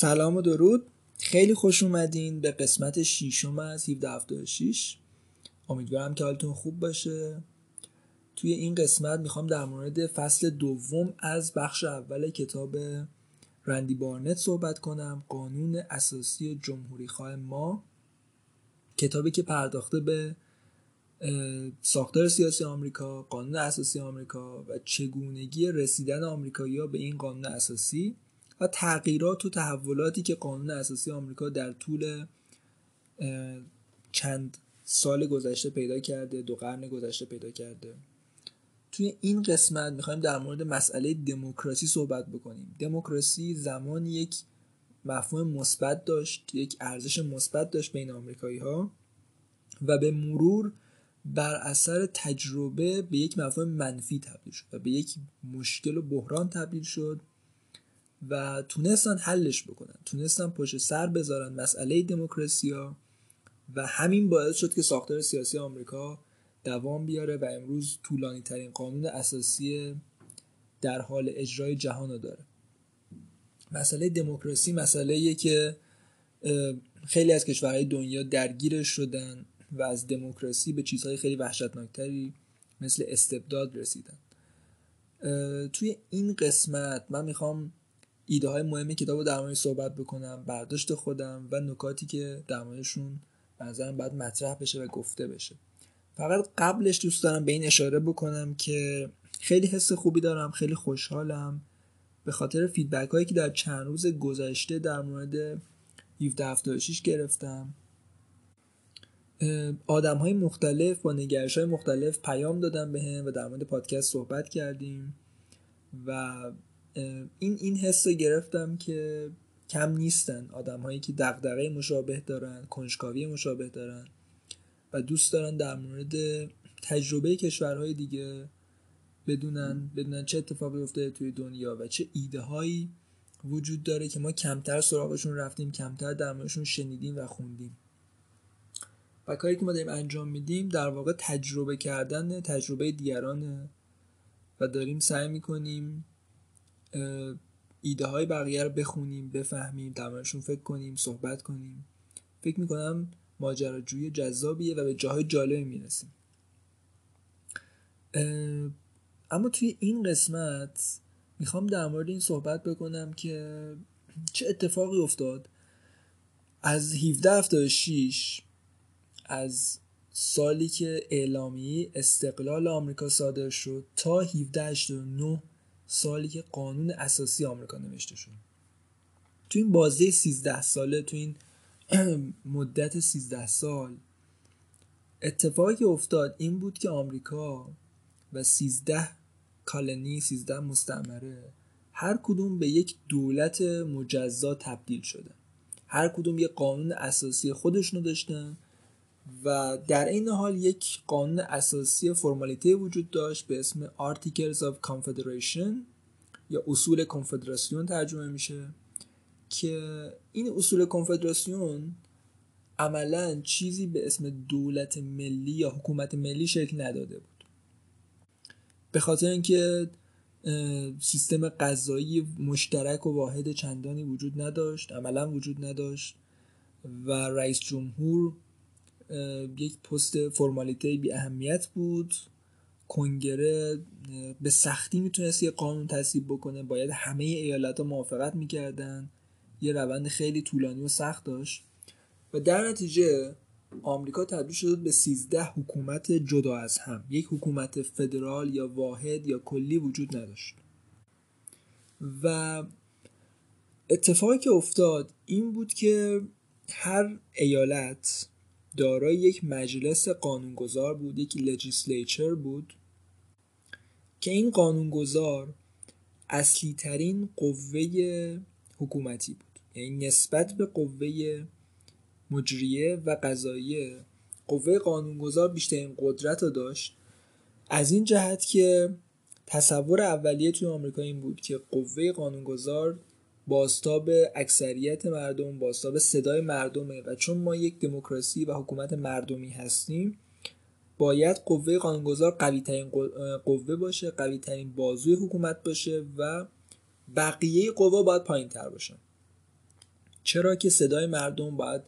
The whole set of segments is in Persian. سلام و درود، خیلی خوش اومدین به قسمت ششم از 1776. امیدوارم که حالتون خوب باشه. توی این قسمت میخوام در مورد فصل دوم از بخش اول کتاب رندی بارنت صحبت کنم، قانون اساسی جمهوری خواه ما، کتابی که پرداخته به ساختار سیاسی آمریکا، قانون اساسی آمریکا و چگونگی رسیدن آمریکایی‌ها به این قانون اساسی و تغییرات و تحولاتی که قانون اساسی آمریکا در طول چند سال گذشته پیدا کرده، دو قرن گذشته پیدا کرده. توی این قسمت میخوایم در مورد مسئله دموکراسی صحبت بکنیم. دموکراسی زمان یک مفهوم مثبت داشت، یک ارزش مثبت داشت بین آمریکایی‌ها و به مرور بر اثر تجربه به یک مفهوم منفی تبدیل شد و به یک مشکل و بحران تبدیل شد و تونستن حلش بکنن، تونستن پشت سر بذارن مسئله دموکراسیا و همین باعث شد که ساختار سیاسی آمریکا دوام بیاره و امروز طولانی ترین قانون اساسی در حال اجرای جهان داره. مسئله دموکراسی مسئله‌ایه که خیلی از کشورهای دنیا درگیرش شدن و از دموکراسی به چیزهای خیلی وحشتناکتری مثل استبداد رسیدن. توی این قسمت من میخوام ایده های مهم کتاب رو در موردش صحبت بکنم، برداشت خودم و نکاتی که در موردشون نظرم باید مطرح بشه و گفته بشه. فقط قبلش دوست دارم به این اشاره بکنم که خیلی حس خوبی دارم، خیلی خوشحالم به خاطر فیدبک هایی که در چند روز گذشته در مورد 1776 گرفتم. آدم های مختلف با نگرش های مختلف پیام دادن به هم و در مورد پادکست صحبت کردیم و این حس گرفتم که کم نیستن آدم هایی که دغدغه مشابه دارن، کنجکاوی مشابه دارن و دوست دارن در مورد تجربه کشورهای دیگه بدونن چه اتفاقی افتاده توی دنیا و چه ایده هایی وجود داره که ما کمتر سراغشون رفتیم، کمتر در موردشون شنیدیم و خوندیم. و کاری که ما داریم انجام میدیم در واقع تجربه کردن تجربه دیگرانه و داریم سعی میکنیم ایده های بقیه رو بخونیم، بفهمیم، در موردشون فکر کنیم، صحبت کنیم. فکر میکنم ماجراجویی جذابیه و به جاهای جالبی میرسیم. اما توی این قسمت میخوام در مورد این صحبت بکنم که چه اتفاقی افتاد از 1776، از سالی که اعلامیه استقلال آمریکا صادر شد تا 1789، سالی که قانون اساسی آمریکا نوشته شد. تو این بازه 13 ساله، تو این مدت 13 سال، اتفاقی که افتاد این بود که آمریکا و 13 کالونی، 13 مستعمره، هر کدوم به یک دولت مجزا تبدیل شدن. هر کدوم یک قانون اساسی خودشونو داشتن و در این حال یک قانون اساسی فرمالیته وجود داشت به اسم Articles of Confederation یا اصول کنفدراسیون ترجمه میشه، که این اصول کنفدراسیون عملاً چیزی به اسم دولت ملی یا حکومت ملی شکل نداده بود، به خاطر اینکه سیستم قضایی مشترک و واحد چندانی وجود نداشت، عملاً وجود نداشت و رئیس جمهور یک پست فرمالیته بی اهمیت بود. کنگره به سختی میتونست یه قانون تصویب بکنه، باید همه ایالت‌ها موافقت میکردن، یه روند خیلی طولانی و سخت داشت و در نتیجه آمریکا تبدیل شد به 13 حکومت جدا از هم. یک حکومت فدرال یا واحد یا کلی وجود نداشت و اتفاقی که افتاد این بود که هر ایالت دارای یک مجلس قانونگذار بود، یک لجیسلیچر بود که این قانونگذار اصلی ترین قوه حکومتی بود، یعنی نسبت به قوه مجریه و قضاییه قوه قانونگذار بیشترین قدرت رو داشت، از این جهت که تصور اولیه توی آمریکا این بود که قوه قانونگذار بازتاب اکثریت مردم، بازتاب صدای مردمه و چون ما یک دموکراسی و حکومت مردمی هستیم باید قوه قانونگذار قوی ترین قوه باشه، قوی ترین بازوی حکومت باشه و بقیه قوا باید پایین تر باشن. چرا که صدای مردم باید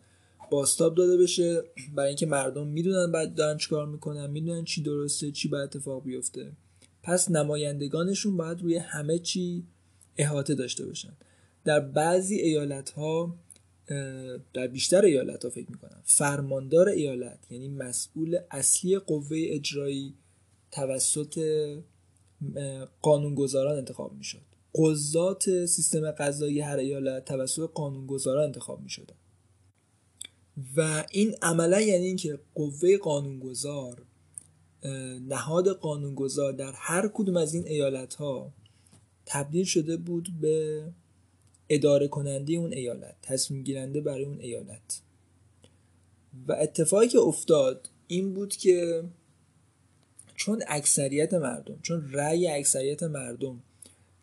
بازتاب داده بشه، برای اینکه مردم میدونن بعد دارن چیکار میکنن، میدونن چی درسته، چی باید اتفاق بیفته. پس نمایندگانشون باید روی همه چی احاطه داشته باشن. در بعضی ایالت‌ها، در بیشتر ایالت‌ها فکر می‌کنم، فرماندار ایالت یعنی مسئول اصلی قوه اجرایی توسط قانونگذاران انتخاب می‌شد. قضات سیستم قضایی هر ایالت توسط قانونگذاران انتخاب می‌شد. و این عملا یعنی اینکه قوه قانونگذار، نهاد قانونگذار در هر کدوم از این ایالت‌ها تبدیل شده بود به اداره کننده اون ایالت، تصمیم گیرنده برای اون ایالت. و اتفاقی که افتاد این بود که چون رأی اکثریت مردم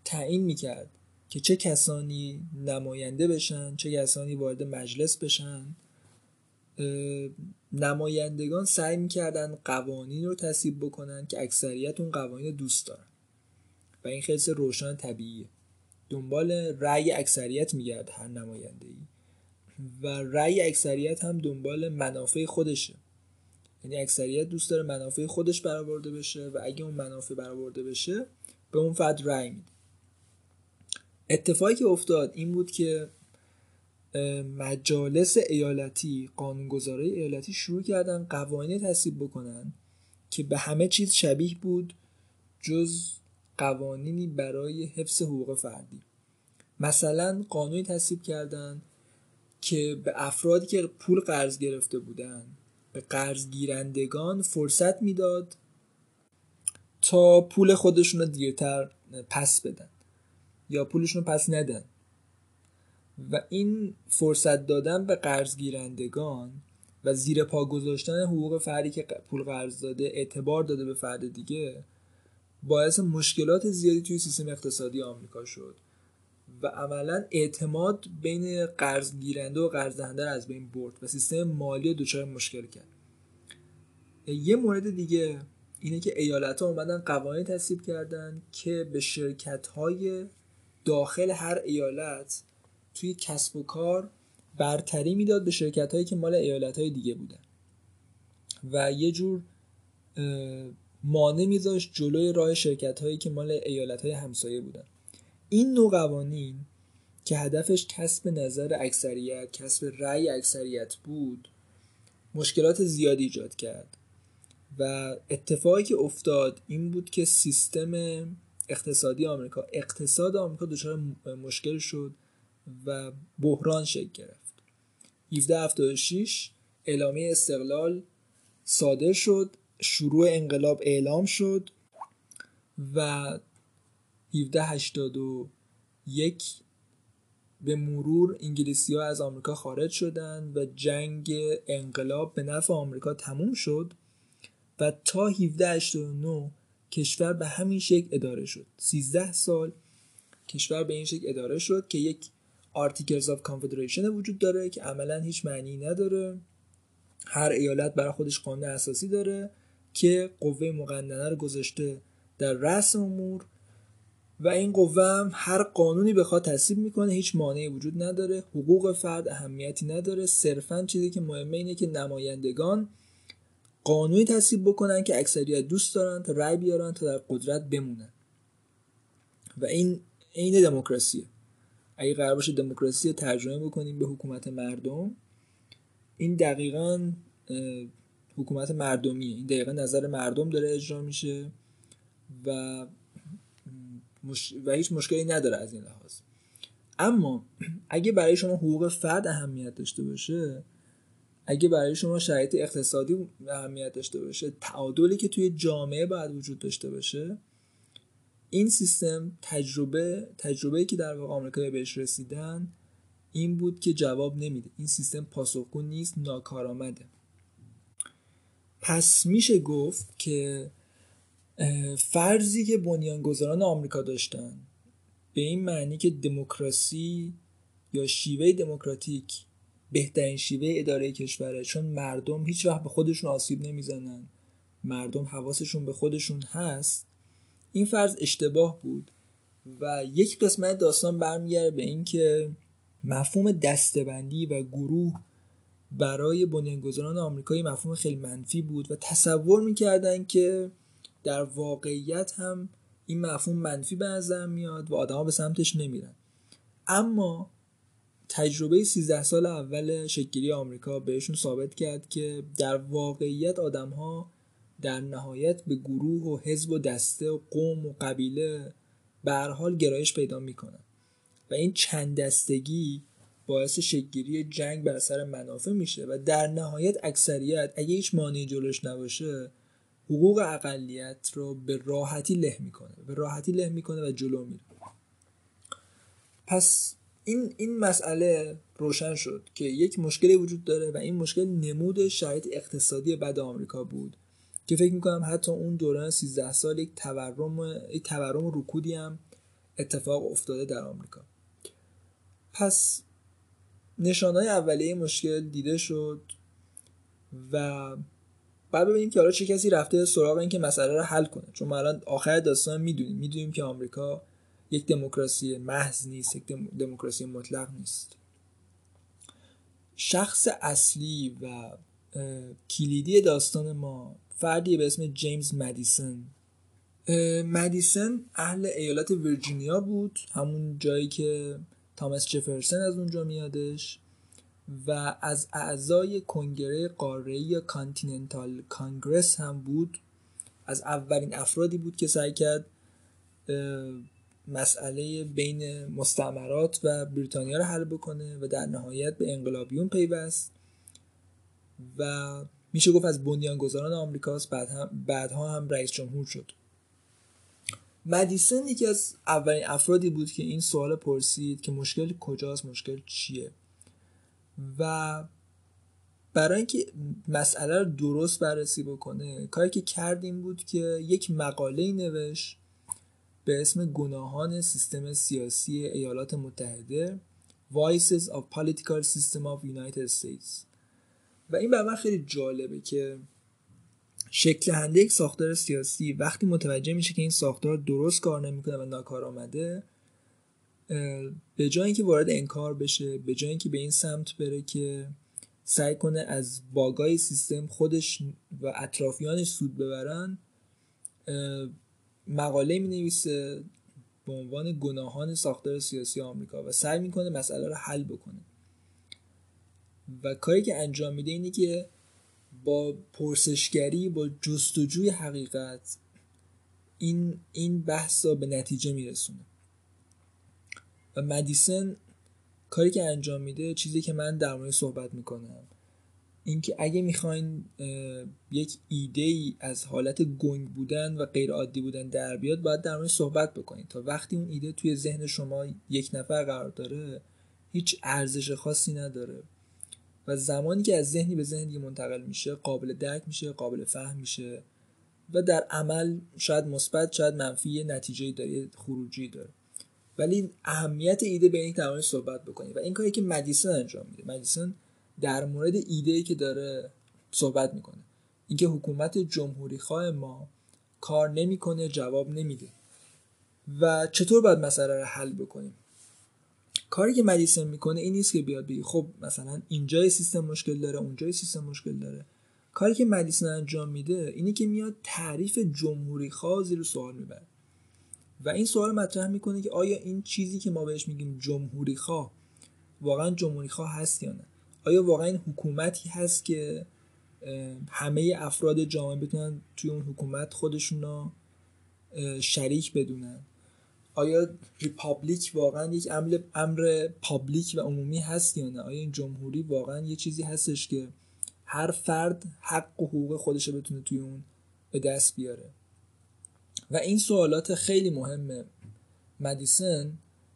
تعیین میکرد که چه کسانی نماینده بشن، چه کسانی وارد مجلس بشن، نمایندگان سعی میکردن قوانین رو تصویب بکنن که اکثریت اون قوانین دوست دارن. و این خیلی روشن طبیعیه، دنبال رأی اکثریت میگرد هر نماینده‌ای و رأی اکثریت هم دنبال منافع خودشه. یعنی اکثریت دوست داره منافع خودش برآورده بشه و اگه اون منافع برآورده بشه به اون فرد رأی میده. اتفاقی که افتاد این بود که مجالس ایالتی، قانونگذاری ایالتی شروع کردن قوانین تصویب بکنن که به همه چیز شبیه بود جز قوانینی برای حفظ حقوق فردی. مثلا قانونی تصویب کردن که به افرادی که پول قرض گرفته بودن، به قرض گیرندگان فرصت میداد تا پول خودشون رو دیرتر پس بدن یا پولشون رو پس ندن. و این فرصت دادن به قرض گیرندگان و زیر پا گذاشتن حقوق فردی که پول قرض داده، اعتبار داده به فرد دیگه، باعث مشکلات زیادی توی سیستم اقتصادی آمریکا شد و عملا اعتماد بین قرض گیرنده و قرض دهنده از بین برد و سیستم مالی دچار مشکل کرد. یه مورد دیگه اینه که ایالت‌ها اومدن قوانین تصویب کردن که به شرکت‌های داخل هر ایالت توی کسب و کار برتری میداد به شرکت‌هایی که مال ایالت‌های دیگه بودن و یه جور مانع میذاشت جلوی راه شرکت‌هایی که مال ایالت‌های همسایه بودن. این نوع قوانین که هدفش کسب نظر اکثریت، کسب رأی اکثریت بود، مشکلات زیادی ایجاد کرد و اتفاقی که افتاد این بود که سیستم اقتصادی آمریکا، اقتصاد آمریکا دچار مشکل شد و بحران شکل گرفت. 1776 اعلامیه استقلال صادر شد، شروع انقلاب اعلام شد و 1781 به مرور انگلیسی‌ها از آمریکا خارج شدند و جنگ انقلاب به نفع آمریکا تموم شد و تا 1789 کشور به همین شکل اداره شد. 13 سال کشور به این شکل اداره شد که یک Articles of Confederation وجود داره که عملاً هیچ معنی نداره. هر ایالت برای خودش قانون اساسی داره که قوه مقننه رو گذاشته در رأس امور و این قوه هم هر قانونی بخواد تصویب میکنه، هیچ مانعی وجود نداره. حقوق فرد اهمیتی نداره، صرفاً چیزی که مهمه اینه که نمایندگان قانونی تصویب بکنن که اکثریت دوست دارن تا رأی بیارن تا در قدرت بمونن. و این عین دموکراسیه. اگه قرار باشه دموکراسی ترجمه بکنیم به حکومت مردم، این دقیقاً حکومت مردمیه. این دقیقاً نظر مردم داره اجرا میشه و هیچ مشکلی نداره از این لحاظ. اما اگه برای شما حقوق فرد اهمیت داشته باشه، اگه برای شما شرایط اقتصادی اهمیت داشته باشه، تعادلی که توی جامعه باید وجود داشته باشه، این سیستم تجربه‌ای که در واقع آمریکایی بهش رسیدن این بود که جواب نمیده. این سیستم پاسخگو نیست، ناکارآمده. پس میشه گفت که فرضی که بنیانگذاران آمریکا داشتن به این معنی که دموکراسی یا شیوه دموکراتیک بهترین شیوه اداره کشوره، چون مردم هیچ وقت به خودشون آسیب نمیزنن، مردم حواسشون به خودشون هست، این فرض اشتباه بود. و یک قسمت داستان برمیگرده به این که مفهوم دسته‌بندی و گروه برای بنیانگذاران آمریکایی مفهوم خیلی منفی بود و تصور می‌کردن که در واقعیت هم این مفهوم منفی به نظر میاد و آدم‌ها به سمتش نمیرن. اما تجربه 13 سال اول شکلگیری آمریکا بهشون ثابت کرد که در واقعیت آدم‌ها در نهایت به گروه و حزب و دسته و قوم و قبیله به هر حال گرایش پیدا میکنن و این چند دستگی باعث شکلگیری جنگ بر سر منافع میشه و در نهایت اکثریت اگه هیچ مانعی جلوش نباشه حقوق اقلیت رو به راحتی له میکنه و جلو میره. پس این مسئله روشن شد که یک مشکلی وجود داره و این مشکل نمود شرایط اقتصادی بد آمریکا بود که فکر میکنم حتی اون دوران 13 سال یک تورم رکودی هم اتفاق افتاده در آمریکا. پس نشانهای اولیه مشکل دیده شد و بعد ببینیم که حالا چه کسی رفته سراغ این که مسئله رو حل کنه، چون ما الان آخر داستان میدونیم که آمریکا یک دموکراسی محض نیست، یک دموکراسی مطلق نیست. شخص اصلی و کلیدی داستان ما فردی به اسم جیمز مدیسن. مدیسن اهل ایالت ویرجینیا بود، همون جایی که تامس جفرسن از اونجا میادش و از اعضای کنگره قاره‌ای یا کانتیننتال کانگرس هم بود. از اولین افرادی بود که سعی کرد مسئله بین مستعمرات و بریتانیا رو حل بکنه و در نهایت به انقلابیون پیوست و میشه گفت از بنیانگذاران آمریکاست. بعدها هم رئیس جمهور شد. مدیسن یکی از اولین افرادی بود که این سوال پرسید که مشکل کجاست، مشکل چیه، و برای اینکه مسئله رو درست بررسی بکنه کاری که کرد این بود که یک مقاله نوشت به اسم گناهان سیستم سیاسی ایالات متحده Vices of Political System of United States. و این برای من خیلی جالبه که شکل هنده یک ساختار سیاسی وقتی متوجه میشه که این ساختار درست کار نمیکنه و ناکارآمده، به جای اینکه وارد انکار بشه، به جای اینکه به این سمت بره که سعی کنه از باگای سیستم خودش و اطرافیانش سود ببرن، مقاله می نویسه به عنوان گناهان ساختار سیاسی آمریکا و سعی میکنه مسئله رو حل بکنه. و کاری که انجام میده اینه که با پرسشگری، با جستجوی حقیقت این بحث را به نتیجه میرسونه. و مدیسن کاری که انجام میده، چیزی که من در موردش صحبت میکنم، این که اگه میخواین یک ایده‌ای از حالت گنگ بودن و غیر عادی بودن در بیاد، باید در موردش صحبت بکنید تا وقتی اون ایده توی ذهن شما یک نفر قرار داره هیچ ارزش خاصی نداره و زمانی که از ذهنی به ذهنی منتقل میشه قابل درک میشه، قابل فهم میشه و در عمل شاید مثبت شاید منفی نتیجه‌ای داره، خروجی داره، ولی اهمیت ایده به این تمام صحبت بکنیم و این کاری که مدیسن انجام میده. مدیسن در مورد ایده‌ای که داره صحبت میکنه، اینکه حکومت جمهوری خواه ما کار نمیکنه، جواب نمیده و چطور باید مسئله رو حل بکنیم. کاری که مدیسن میکنه این نیست که بیاد بگه خب مثلا اینجای سیستم مشکل داره، اونجای سیستم مشکل داره. کاری که مدیسن انجام میده اینه که میاد تعریف جمهوری خواه زیر سوال میبره و این سوال مطرح میکنه که آیا این چیزی که ما بهش میگیم جمهوری خواه واقعا جمهوری خواه هست یا نه؟ آیا واقعا این حکومتی هست که همه افراد جامعه بتونن توی اون حکومت خودشون رو شریک بدونن؟ آیا ریپابلیک واقعا یک امر پابلیک و عمومی هست یا نه؟ آیا این جمهوری واقعا یه چیزی هستش که هر فرد حق و حقوق خودش رو بتونه توی اون به دست بیاره؟ و این سوالات خیلی مهمه. مدیسن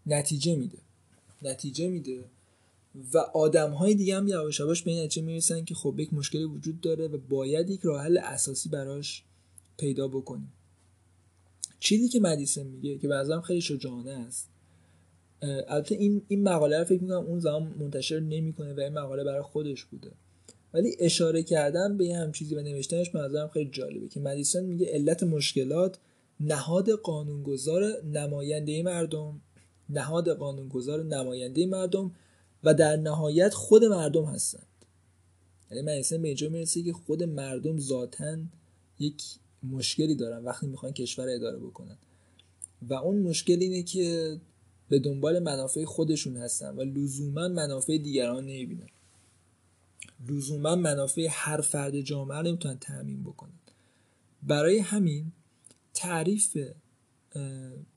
نتیجه میده و آدم‌های دیگه هم یواش یواش به این نتیجه میرسن که خب یک مشکلی وجود داره و باید یک راه حل اساسی براش پیدا بکنیم. چیزی که مدیسن میگه که به نظرم خیلی شجاعانه است، البته این مقاله رو فکر میکنم اون زمان منتشر نمیکنه و این مقاله برای خودش بوده، ولی اشاره کردن به همین چیزی و نوشتنش به نظرم خیلی جالبه که مدیسن میگه علت مشکلات نهاد قانونگذار نماینده مردم و در نهایت خود مردم هستند. یعنی من اصلا به اینجا میرسه که خود مردم ذاتاً یک مشکلی دارن وقتی میخوان کشور اداره بکنن و اون مشکل اینه که به دنبال منافع خودشون هستن و لزوما منافع دیگران نمیبینن. لزوما منافع هر فرد جامعه رو نمیتونن تضمین بکنن. برای همین تعریف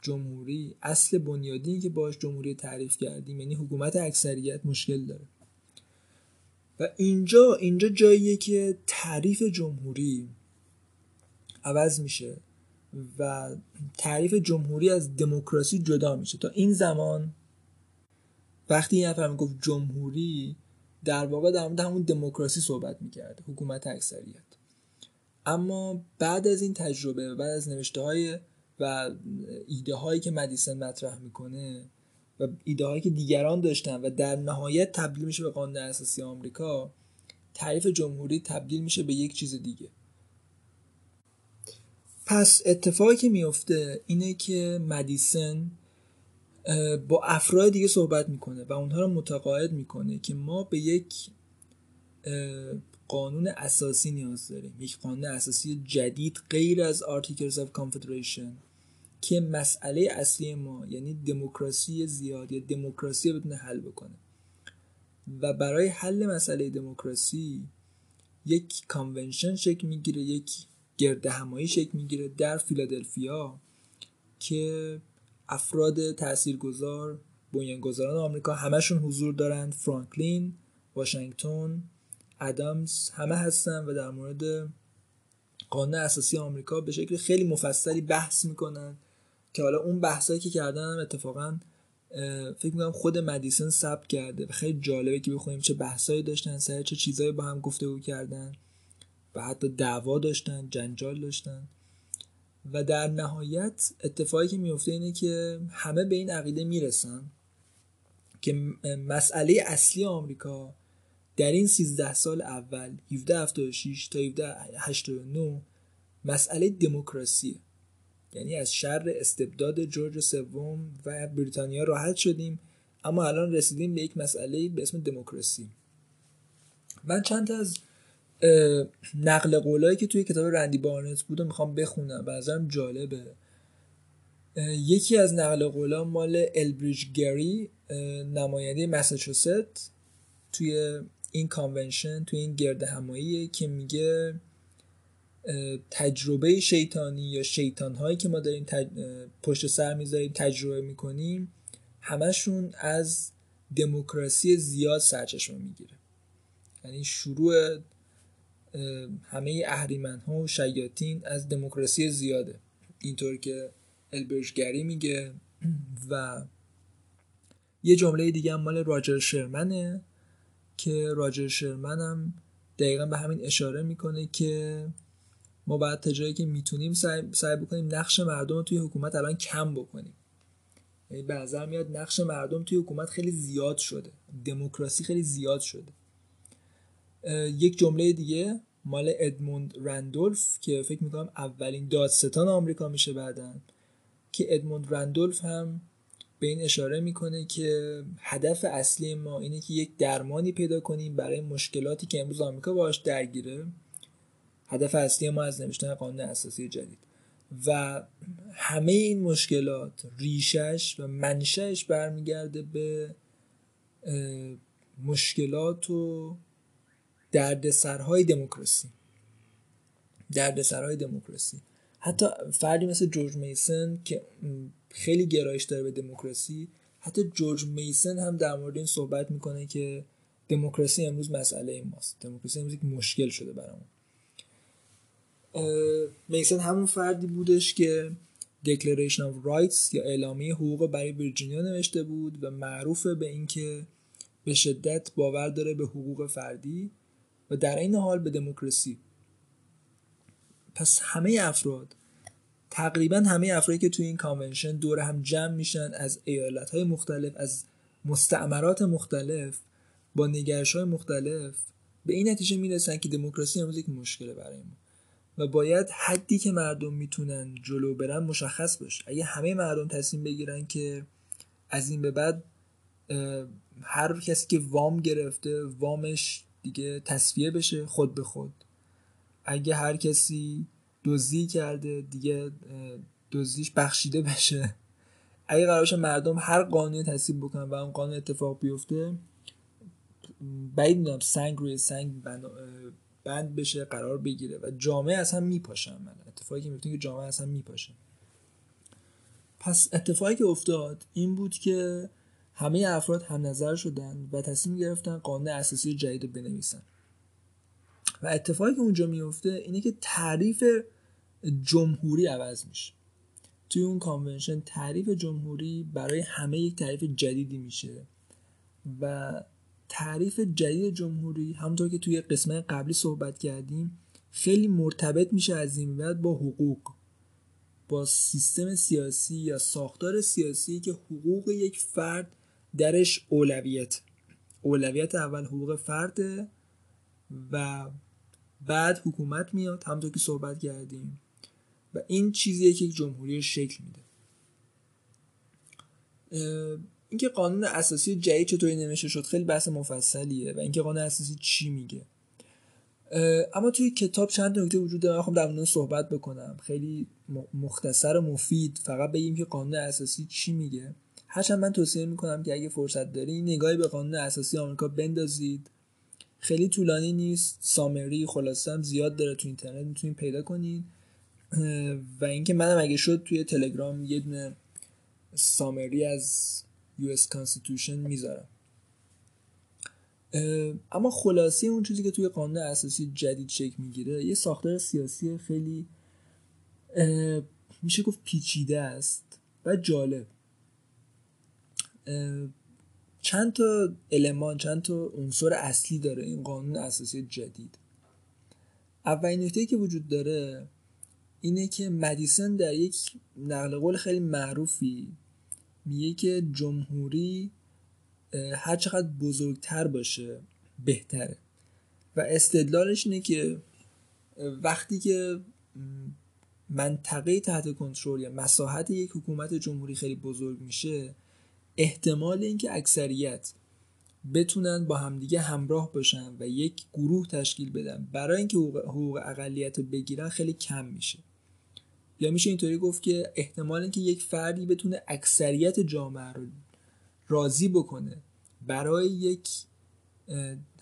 جمهوری اصل بنیادی این که باش جمهوری تعریف کردیم یعنی حکومت اکثریت مشکل داره و اینجا جاییه که تعریف جمهوری عوض میشه و تعریف جمهوری از دموکراسی جدا میشه. تا این زمان وقتی یه نفر میگفت جمهوری در واقع در مورد همون دموکراسی صحبت میکرد، حکومت اکثریت. اما بعد از این تجربه و بعد از نوشته های و ایده هایی که مدیسن مطرح میکنه و ایده هایی که دیگران داشتن و در نهایت تبدیل میشه به قانون اساسی آمریکا، تعریف جمهوری تبدیل میشه به یک چیز دیگه. پس اتفاقی که میفته اینه که مدیسن با افراد دیگه صحبت میکنه و اونها رو متقاعد میکنه که ما به یک قانون اساسی نیاز داریم، یک قانون اساسی جدید غیر از Articles of Confederation که مسئله اصلی ما یعنی دموکراسی زیاد یا دموکراسی رو بتونه حل بکنه و برای حل مسئله دموکراسی یک کانونشن شکل میگیره، یک گردهمایی شکل میگیره در فیلادلفیا که افراد تاثیرگذار بنیانگذاران آمریکا همشون حضور دارن، فرانکلین، واشنگتن، ادامز همه هستن و در مورد قانون اساسی آمریکا به شکل خیلی مفصلی بحث میکنن که حالا اون بحثایی که کردن هم اتفاقا فکر میکنم خود مدیسن ثبت کرده و خیلی جالبه که بخونیم چه بحثایی داشتن، سر چه چیزایی با هم گفتگو کردن و حتی دعوا داشتن، جنجال داشتن و در نهایت اتفاقی که میفته اینه که همه به این عقیده میرسن که مسئله اصلی آمریکا در این 13 سال اول 1776 تا 1789 مسئله دموکراسی، یعنی از شر استبداد جورج سوم و بریتانیا راحت شدیم اما الان رسیدیم به یک مسئله به اسم دموکراسی. من چند تا از نقل قولایی که توی کتاب رندی بارنت بود رو میخوام بخونم، به نظرم جالبه. یکی از نقل قولا مال البریج گری، نماینده مساچوست توی این کانونشن، توی این گردهماییه که میگه تجربه شیطانی یا شیطانهایی که ما داریم پشت سر میذاریم، تجربه میکنیم، همشون از دموکراسی زیاد سرچشمه میگیره. یعنی شروع همه اهریمن‌ها و شیاطین از دموکراسی زیاده، اینطور که البرش گری میگه. و یه جمله دیگه هم مال راجر شرمنه که راجر شرمن هم دقیقا به همین اشاره میکنه که ما باید تا جایی که میتونیم سعی بکنیم نقش مردم رو توی حکومت الان کم بکنیم. یعنی به نظر میاد نقش مردم توی حکومت خیلی زیاد شده، دموکراسی خیلی زیاد شده. یک جمله دیگه مال ادموند رندولف که فکر میکنم اولین دادستان آمریکا میشه بعدن، که ادموند رندولف هم به این اشاره میکنه که هدف اصلی ما اینه که یک درمانی پیدا کنیم برای مشکلاتی که امروز آمریکا باهاش درگیره. هدف اصلی ما از نوشتن قانون اساسی جدید و همه این مشکلات ریشش و منشأش برمیگرده به مشکلات و دردسرهای دموکراسی. دردسرهای دموکراسی. حتی فردی مثل جورج میسن که خیلی گرایش داره به دموکراسی، حتی جورج میسن هم در مورد این صحبت میکنه که دموکراسی امروز مسئله ماست، دموکراسی امروز یک مشکل شده برامون. میسن همون فردی بودش که Declaration of Rights یا اعلامیه حقوق برای ویرجینیا نوشته بود و معروف به این که به شدت باور داره به حقوق فردی و در این حال به دموکراسی. پس همه افراد، تقریبا همه افرادی که توی این کانونشن دور هم جمع میشن از ایالت‌های مختلف، از مستعمرات مختلف، با نگرش‌های مختلف به این نتیجه میرسن که دموکراسی امروز یک مشکله برای ما و باید حدی که مردم میتونن جلو برن مشخص باشه. اگه همه مردم تصمیم بگیرن که از این به بعد هر کسی که وام گرفته وامش دیگه تسویه بشه خود به خود. اگه هر کسی دزدی کرده دیگه دزدیش بخشیده بشه. اگه قرار باشه مردم هر قانونی تصویب بکنن و اون قانون اتفاق بیفته، بعید میدونم سنگ روی سنگ بند بشه، قرار بگیره و جامعه اصلا میپاشن. اتفاقی که میفتن که جامعه اصلا میپاشه. پس اتفاقی که افتاد این بود که همه افراد هم نظر شدن و تصمیم گرفتن قانون اساسی جدید بنویسن. و اتفاقی که اونجا میفته اینه که تعریف جمهوری عوض میشه. توی اون کانونشن تعریف جمهوری برای همه یک تعریف جدیدی میشه و تعریف جدید جمهوری همونطور که توی قسمت قبلی صحبت کردیم خیلی مرتبط میشه از این بعد با حقوق، با سیستم سیاسی یا ساختار سیاسی که حقوق یک فرد درش اولویت اول حقوق فرده و بعد حکومت میاد، همونطور که صحبت کردیم، و این چیزیه که یک جمهوری شکل میده. اینکه قانون اساسی جدید چطوری نوشته شد خیلی بحث مفصلیه و اینکه قانون اساسی چی میگه. اما توی کتاب چند نکته وجود داره، من میخوام در موردش صحبت بکنم خیلی مختصر و مفید. فقط بگیم که قانون اساسی چی میگه. هرچند من توصیه میکنم که اگه فرصت داری نگاهی به قانون اساسی آمریکا بندازید، خیلی طولانی نیست، سامری خلاصه هم زیاد داره تو اینترنت میتونید پیدا کنید. و اینکه منم اگه شد توی تلگرام یه دونه سامری از US Constitution میذارم. اما خلاصه اون چیزی که توی قانون اساسی جدید شکل میگیره یه ساختار سیاسی خیلی میشه گفت پیچیده است و جالب. چند تا المان، چند تا عنصر اصلی داره این قانون اساسی جدید. اولین نکته‌ای که وجود داره اینه که مدیسن در یک نقل قول خیلی معروفی میگه که جمهوری هر چقدر بزرگتر باشه بهتره و استدلالش اینه که وقتی که منطقه تحت کنترل یا مساحت یک حکومت جمهوری خیلی بزرگ میشه، احتمال اینکه اکثریت بتونن با همدیگه همراه باشن و یک گروه تشکیل بدن برای اینکه حقوق اقلیت رو بگیرن خیلی کم میشه. یا میشه اینطوری گفت که احتمال اینکه یک فردی بتونه اکثریت جامعه رو راضی بکنه برای یک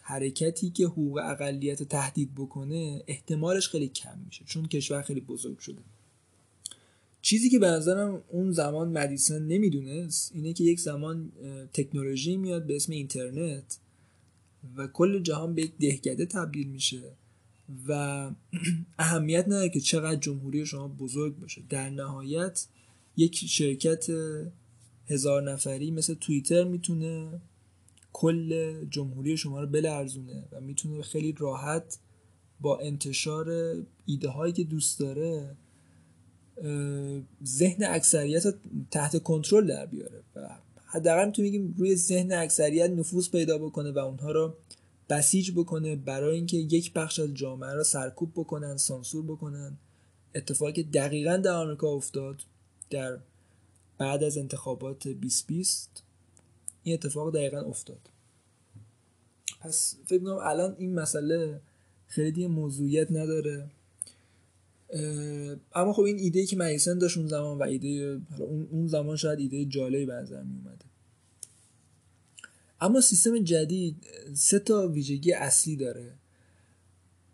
حرکتی که حقوق اقلیت رو تهدید بکنه احتمالش خیلی کم میشه چون کشور خیلی بزرگ شده. چیزی که به نظرم اون زمان مدیسن نمیدونست اینه که یک زمان تکنولوژی میاد به اسم اینترنت و کل جهان به یک دهکده تبدیل میشه و اهمیت نداره که چقدر جمهوری شما بزرگ باشه. در نهایت یک شرکت 1000 نفری مثل توییتر میتونه کل جمهوری شما رو بلرزونه و میتونه خیلی راحت با انتشار ایده هایی که دوست داره ذهن اکثریت رو تحت کنترل در بیاره و حداقل میتونیم بگیم روی ذهن اکثریت نفوذ پیدا بکنه و اونها رو بسیج بکنه برای اینکه یک بخش از جامعه را سرکوب بکنن، سانسور بکنن. اتفاقی که دقیقاً در آمریکا افتاد در بعد از انتخابات 2020 این اتفاق دقیقاً افتاد. پس فکر می‌کنم الان این مسئله خیلی موضوعیت نداره. اما خب این ایده‌ای که مدیسن داشت اون زمان و ایده اون زمان شاید ایده جالبی به نظر می‌اومد. اما سیستم جدید 3 تا ویژگی اصلی داره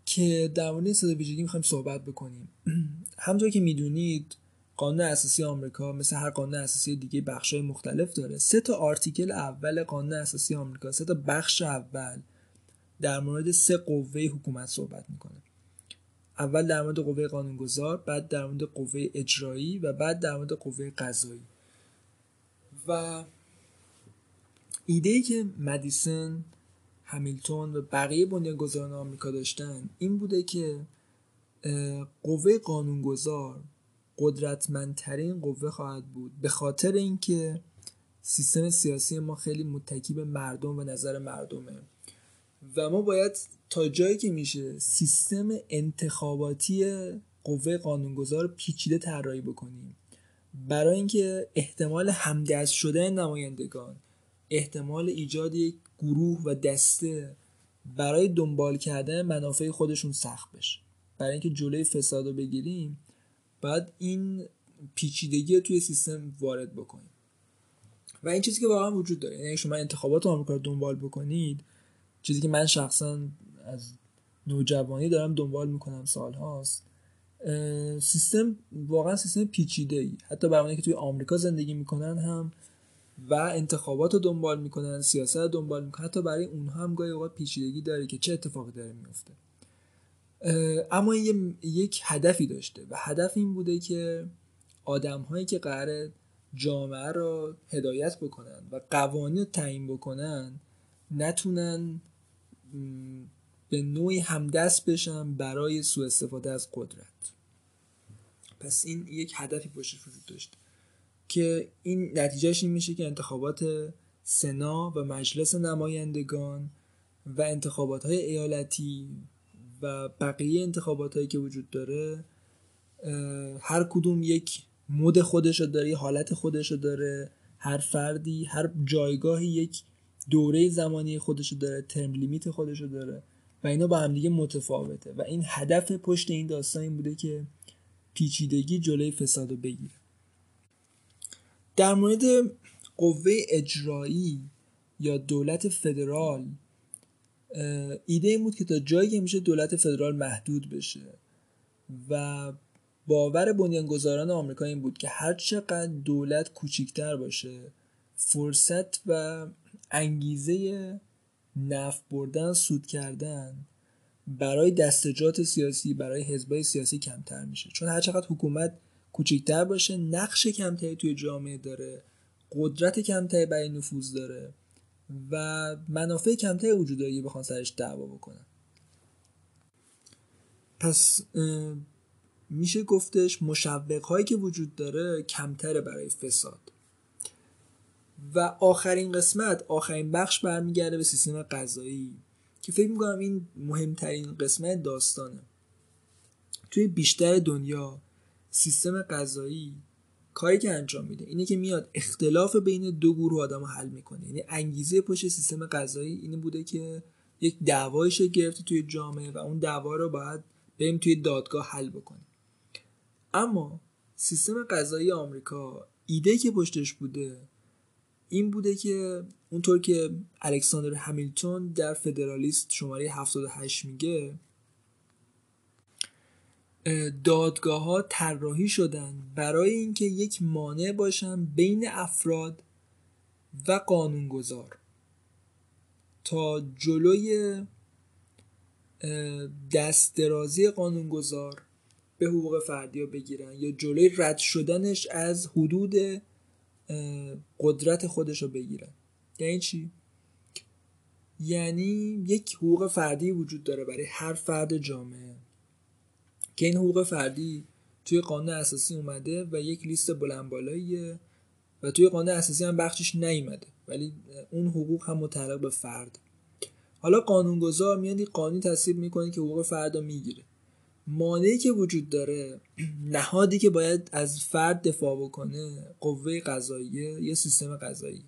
که در مورد این 3 تا ویژگی میخوایم صحبت بکنیم. همونطور که میدونید قانون اساسی آمریکا مثل هر قانون اساسی دیگه بخش‌های مختلف داره. 3 تا آرتیکل اول قانون اساسی آمریکا، 3 تا بخش اول در مورد 3 قوه حکومت صحبت میکنه. اول در مورد قوه قانونگذار، بعد در مورد قوه اجرایی و بعد در مورد قوه قضایی. و ایده‌ای که مدیسن، همیلتون و بقیه بنیانگذاران آمریکا داشتن این بوده که قوه قانونگذار قدرتمندترین قوه خواهد بود به خاطر اینکه سیستم سیاسی ما خیلی متکی به مردم و نظر مردمه و ما باید تا جایی که میشه سیستم انتخاباتی قوه قانونگذار پیچیده طراحی بکنیم برای اینکه احتمال همدست شدن نمایندگان احتمال ایجاد یک گروه و دسته برای دنبال کردن منافع خودشون سخت بشه. برای اینکه جلوی فساد رو بگیریم باید این پیچیدگی رو توی سیستم وارد بکنیم و این چیزی که واقعا وجود داره. یعنی شما انتخابات آمریکا رو دنبال بکنید، چیزی که من شخصا از نوجوانی دارم دنبال میکنم سالهاست، سیستم واقعا سیستم پیچیده‌ای، حتی برای اونایی که توی آمریکا زندگی میکنن هم و انتخابات رو دنبال میکنن، سیاست رو دنبال میکنن، حتی برای اونها هم گاهی اوقات پیچیدگی داره که چه اتفاقی داره میفته. اما یک هدفی داشته و هدف این بوده که آدم‌هایی که قراره جامعه رو هدایت بکنن و قوانین رو تعیین بکنن نتونن به نوعی همدست بشن برای سوء استفاده از قدرت. پس این یک هدفی پشتش وجود داشت که این نتیجهش این میشه که انتخابات سنا و مجلس نمایندگان و انتخابات‌های ایالتی و بقیه انتخابات‌هایی که وجود داره هر کدوم یک مود خودشو داره، حالت خودشو داره، هر فردی هر جایگاهی یک دوره زمانی خودشو داره، ترم لیمیت خودشو داره و اینا با هم دیگه متفاوته و این هدف پشت این داستان این بوده که پیچیدگی جلوی فسادو بگیره. در مورد قوه اجرایی یا دولت فدرال ایده این بود که تا جایی که میشه دولت فدرال محدود بشه و باور بنیانگذاران آمریکا این بود که هر چقدر دولت کوچکتر باشه فرصت و انگیزه نفع بردن، سود کردن برای دستجات سیاسی، برای حزبای سیاسی کمتر میشه، چون هر چقدر حکومت کوچکتر باشه نقش کمتری توی جامعه داره، قدرت کمتری برای نفوذ داره و منافع کمتری وجود داره که بخوان سرش دعوا بکنن. پس میشه گفتش مشوق‌هایی که وجود داره کمتره برای فساد. و آخرین قسمت، آخرین بخش برمیگرده به سیستم قضایی که فکر میکنم این مهمترین قسمت داستانه. توی بیشتر دنیا سیستم قضایی کاری که انجام میده اینه که میاد اختلاف بین دو گروه آدمو حل میکنه. یعنی انگیزه پشت سیستم قضایی اینه بوده که یک دعوایی شکل گرفته توی جامعه و اون دعوا رو باید بریم توی دادگاه حل بکنیم. اما سیستم قضایی آمریکا ایده که پشتش بوده این بوده که اونطور که الکساندر همیلتون در فدرالیست شماره 78 میگه دادگاه ها طراحی شدن برای اینکه یک مانع باشن بین افراد و قانونگذار تا جلوی دست درازی قانونگذار به حقوق فردی ها بگیرن یا جلوی رد شدنش از حدود قدرت خودش رو بگیرن. یعنی چی؟ یعنی یک حقوق فردی وجود داره برای هر فرد جامعه که این حقوق فردی توی قانون اساسی اومده و یک لیست بلند بالاییه و توی قانون اساسی هم بخشش نیومده ولی اون حقوق هم متعلق به فرد. حالا قانونگذار میاد این قانون تصویب میکنه که حقوق فرد رو میگیره. مانعی که وجود داره، نهادی که باید از فرد دفاع بکنه قوه قضاییه یا سیستم قضایی.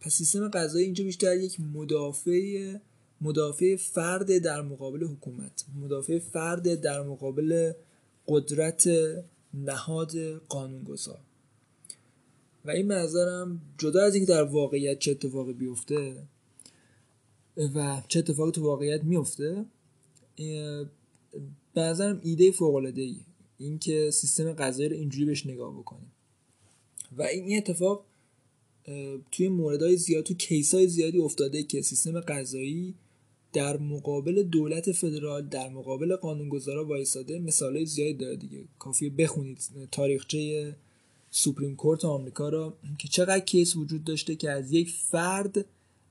پس سیستم قضایی اینجا بیشتر یک مدافع فرد در مقابل حکومت، مدافع فرد در مقابل قدرت نهاد قانونگذار. و این منظرم جدا از اینکه در واقعیت چه اتفاقی بیفته و چه اتفاقی تو واقعیت میفته، به نظرم ایده فوق‌العاده‌ایه این که سیستم قضایی رو اینجوری بهش نگاه بکنیم و این اتفاق توی موردهای زیاد، تو کیسای زیادی افتاده که سیستم قضایی در مقابل دولت فدرال، در مقابل قانونگذارا وایساده. مثالای زیادی داره دیگه، کافیه بخونید تاریخچه سوپریم کورت آمریکا را که چقدر کیس وجود داشته که از یک فرد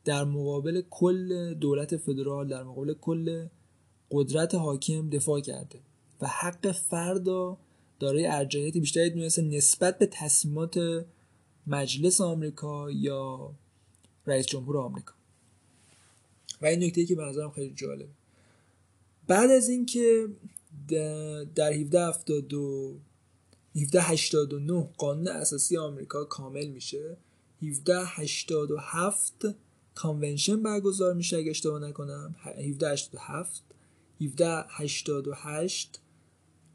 در مقابل کل دولت فدرال، در مقابل کل قدرت حاکم دفاع کرده و حق فرد را دارای ارجحیت بیشتری دونسته نسبت به تصمیمات مجلس آمریکا یا رئیس جمهور آمریکا. و این نکته‌ای که به نظرم خیلی جالب. بعد از اینکه در 1789 قانون اساسی آمریکا کامل میشه، 1787 کانونشن برگزار میشه اگه اشتباه نکنم، 1787 1788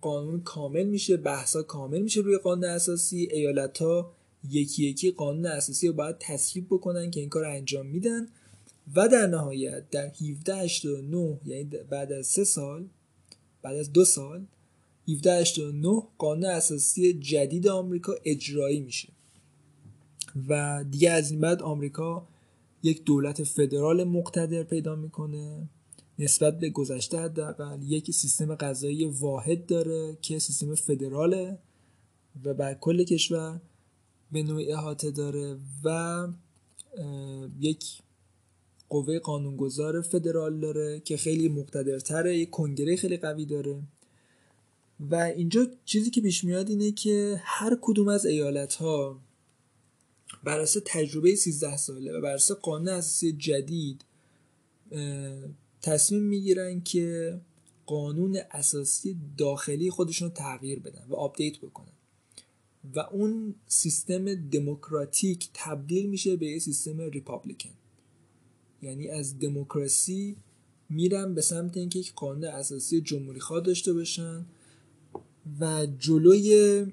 قانون کامل میشه، بحثا کامل میشه روی قانون اساسی، ایالت‌ها یکی یکی قانون اساسی رو باید تصویب بکنن که این کار انجام میدن و در نهایت در 1789 یعنی بعد از 3 سال بعد از 2 سال 1789 قانون اساسی جدید آمریکا اجرایی میشه و دیگه از این بعد آمریکا یک دولت فدرال مقتدر پیدا میکنه نسبت به گذشته، حداقل یک سیستم قضایی واحد داره که سیستم فدراله و بر کل کشور به نوعی احاطه داره و یک قوه قانونگذار فدرال داره که خیلی مقتدرتره، یک کنگره خیلی قوی داره و اینجا چیزی که پیش میاد اینه که هر کدوم از ایالت‌ها بر اساس تجربه 13 ساله و بر اساس قانون اساسی جدید تصمیم میگیرن که قانون اساسی داخلی خودشون رو تغییر بدن و آپدیت بکنن و اون سیستم دموکراتیک تبدیل میشه به یه سیستم ریپابلیکن، یعنی از دموکراسی میرن به سمت اینکه یک قانون اساسی جمهوری خواه داشته باشن و جلوی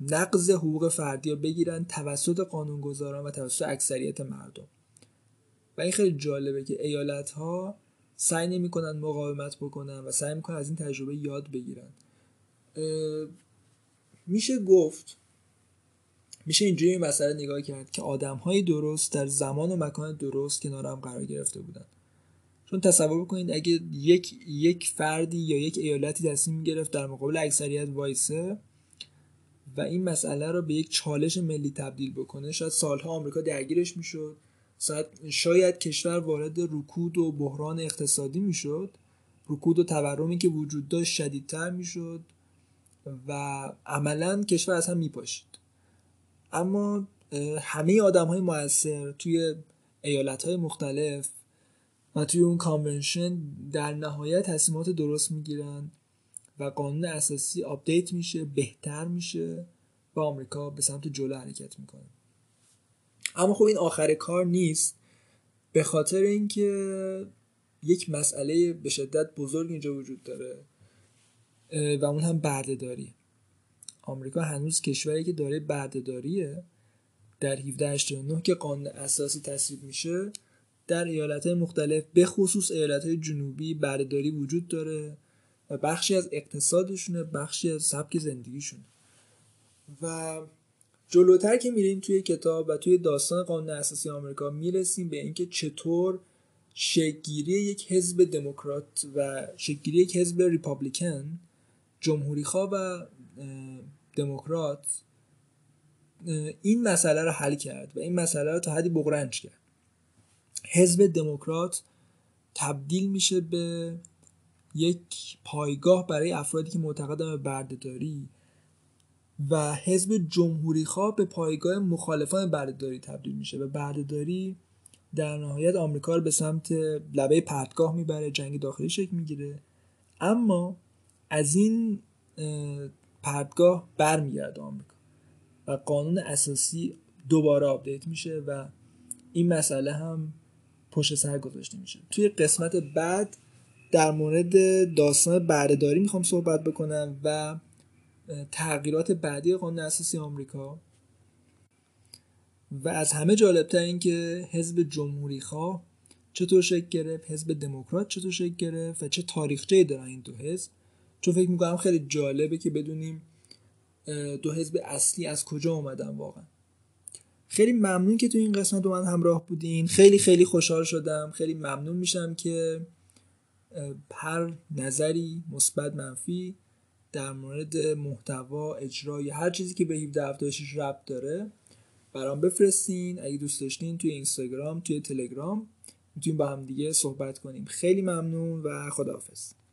نقض حقوق فردی رو بگیرن توسط قانونگذاران و توسط اکثریت مردم و این خیلی جالبه که ایالت ها سعی نمی‌کنن مقاومت بکنن و سعی می‌کنن از این تجربه یاد بگیرن. میشه گفت میشه اینجوری این مسئله نگاه کرد که آدم‌های درست در زمان و مکان درست کنار هم قرار گرفته بودن، چون تصور بکنید اگه یک فردی یا یک ایالتی تصمیم گرفت در مقابل اکثریت وایسه و این مسئله رو به یک چالش ملی تبدیل بکنه شاید سالها آمریکا درگیرش میشد، شاید کشور وارد رکود و بحران اقتصادی میشد، رکود و تورمی که وجود داشت شدیدتر میشد و عملا کشور از هم میپاشید. اما همه آدم‌های مؤثر توی ایالت‌های مختلف و توی اون کانونشن در نهایت تصمیمات درست میگیرن و قانون اساسی آپدیت میشه، بهتر میشه و آمریکا به سمت جلو حرکت میکنه. اما خب این آخر کار نیست، به خاطر اینکه یک مسئله به شدت بزرگ اینجا وجود داره و اون هم بردهداری. آمریکا هنوز کشوری که داره بردهداریه. در 1789 که قانون اساسی تصویب میشه در ایالت‌های مختلف به خصوص ایالت‌های جنوبی بردهداری وجود داره و بخشی از اقتصادشونه، بخشی از سبک زندگیشونه و جلوتر که میریم توی کتاب و توی داستان قانون اساسی آمریکا میرسیم به اینکه چطور شکل‌گیری یک حزب دموکرات و شکل‌گیری یک حزب ریپابلیکن، جمهوری‌خواه و دموکرات، این مسئله رو حل کرد و این مسئله رو تا حدی بغرنج کرد. حزب دموکرات تبدیل میشه به یک پایگاه برای افرادی که معتقدن به بردهداری و حزب جمهوری‌خواه به پایگاه مخالفان بردهداری تبدیل میشه و بردهداری در نهایت آمریکا رو به سمت لبه پرتگاه میبره، جنگ داخلی شکل میگیره اما از این پرتگاه برمیگرده آمریکا و قانون اساسی دوباره آپدیت میشه و این مسئله هم پشت سر گذاشته میشه. توی قسمت بعد در مورد داستان بردهداری میخوام صحبت بکنم و تغییرات بعدی قانون اساسی آمریکا و از همه جالبتر این که حزب جمهوری‌خواه چطور شکل گرفت، حزب دموکرات چطور شکل گرفت و چه تاریخچه‌ای دارن این دو حزب، چون فکر می‌کنم خیلی جالبه که بدونیم دو حزب اصلی از کجا اومدن واقعا. خیلی ممنون که تو این قسمت با من همراه بودین، خیلی خیلی خوشحال شدم، خیلی ممنون میشم که هر نظری مثبت منفی در مورد محتوا، اجرای هر چیزی که به 1776 ربط داره برام بفرستین. اگه دوست داشتین توی اینستاگرام، توی تلگرام میتونیم با هم دیگه صحبت کنیم. خیلی ممنون و خداحافظ.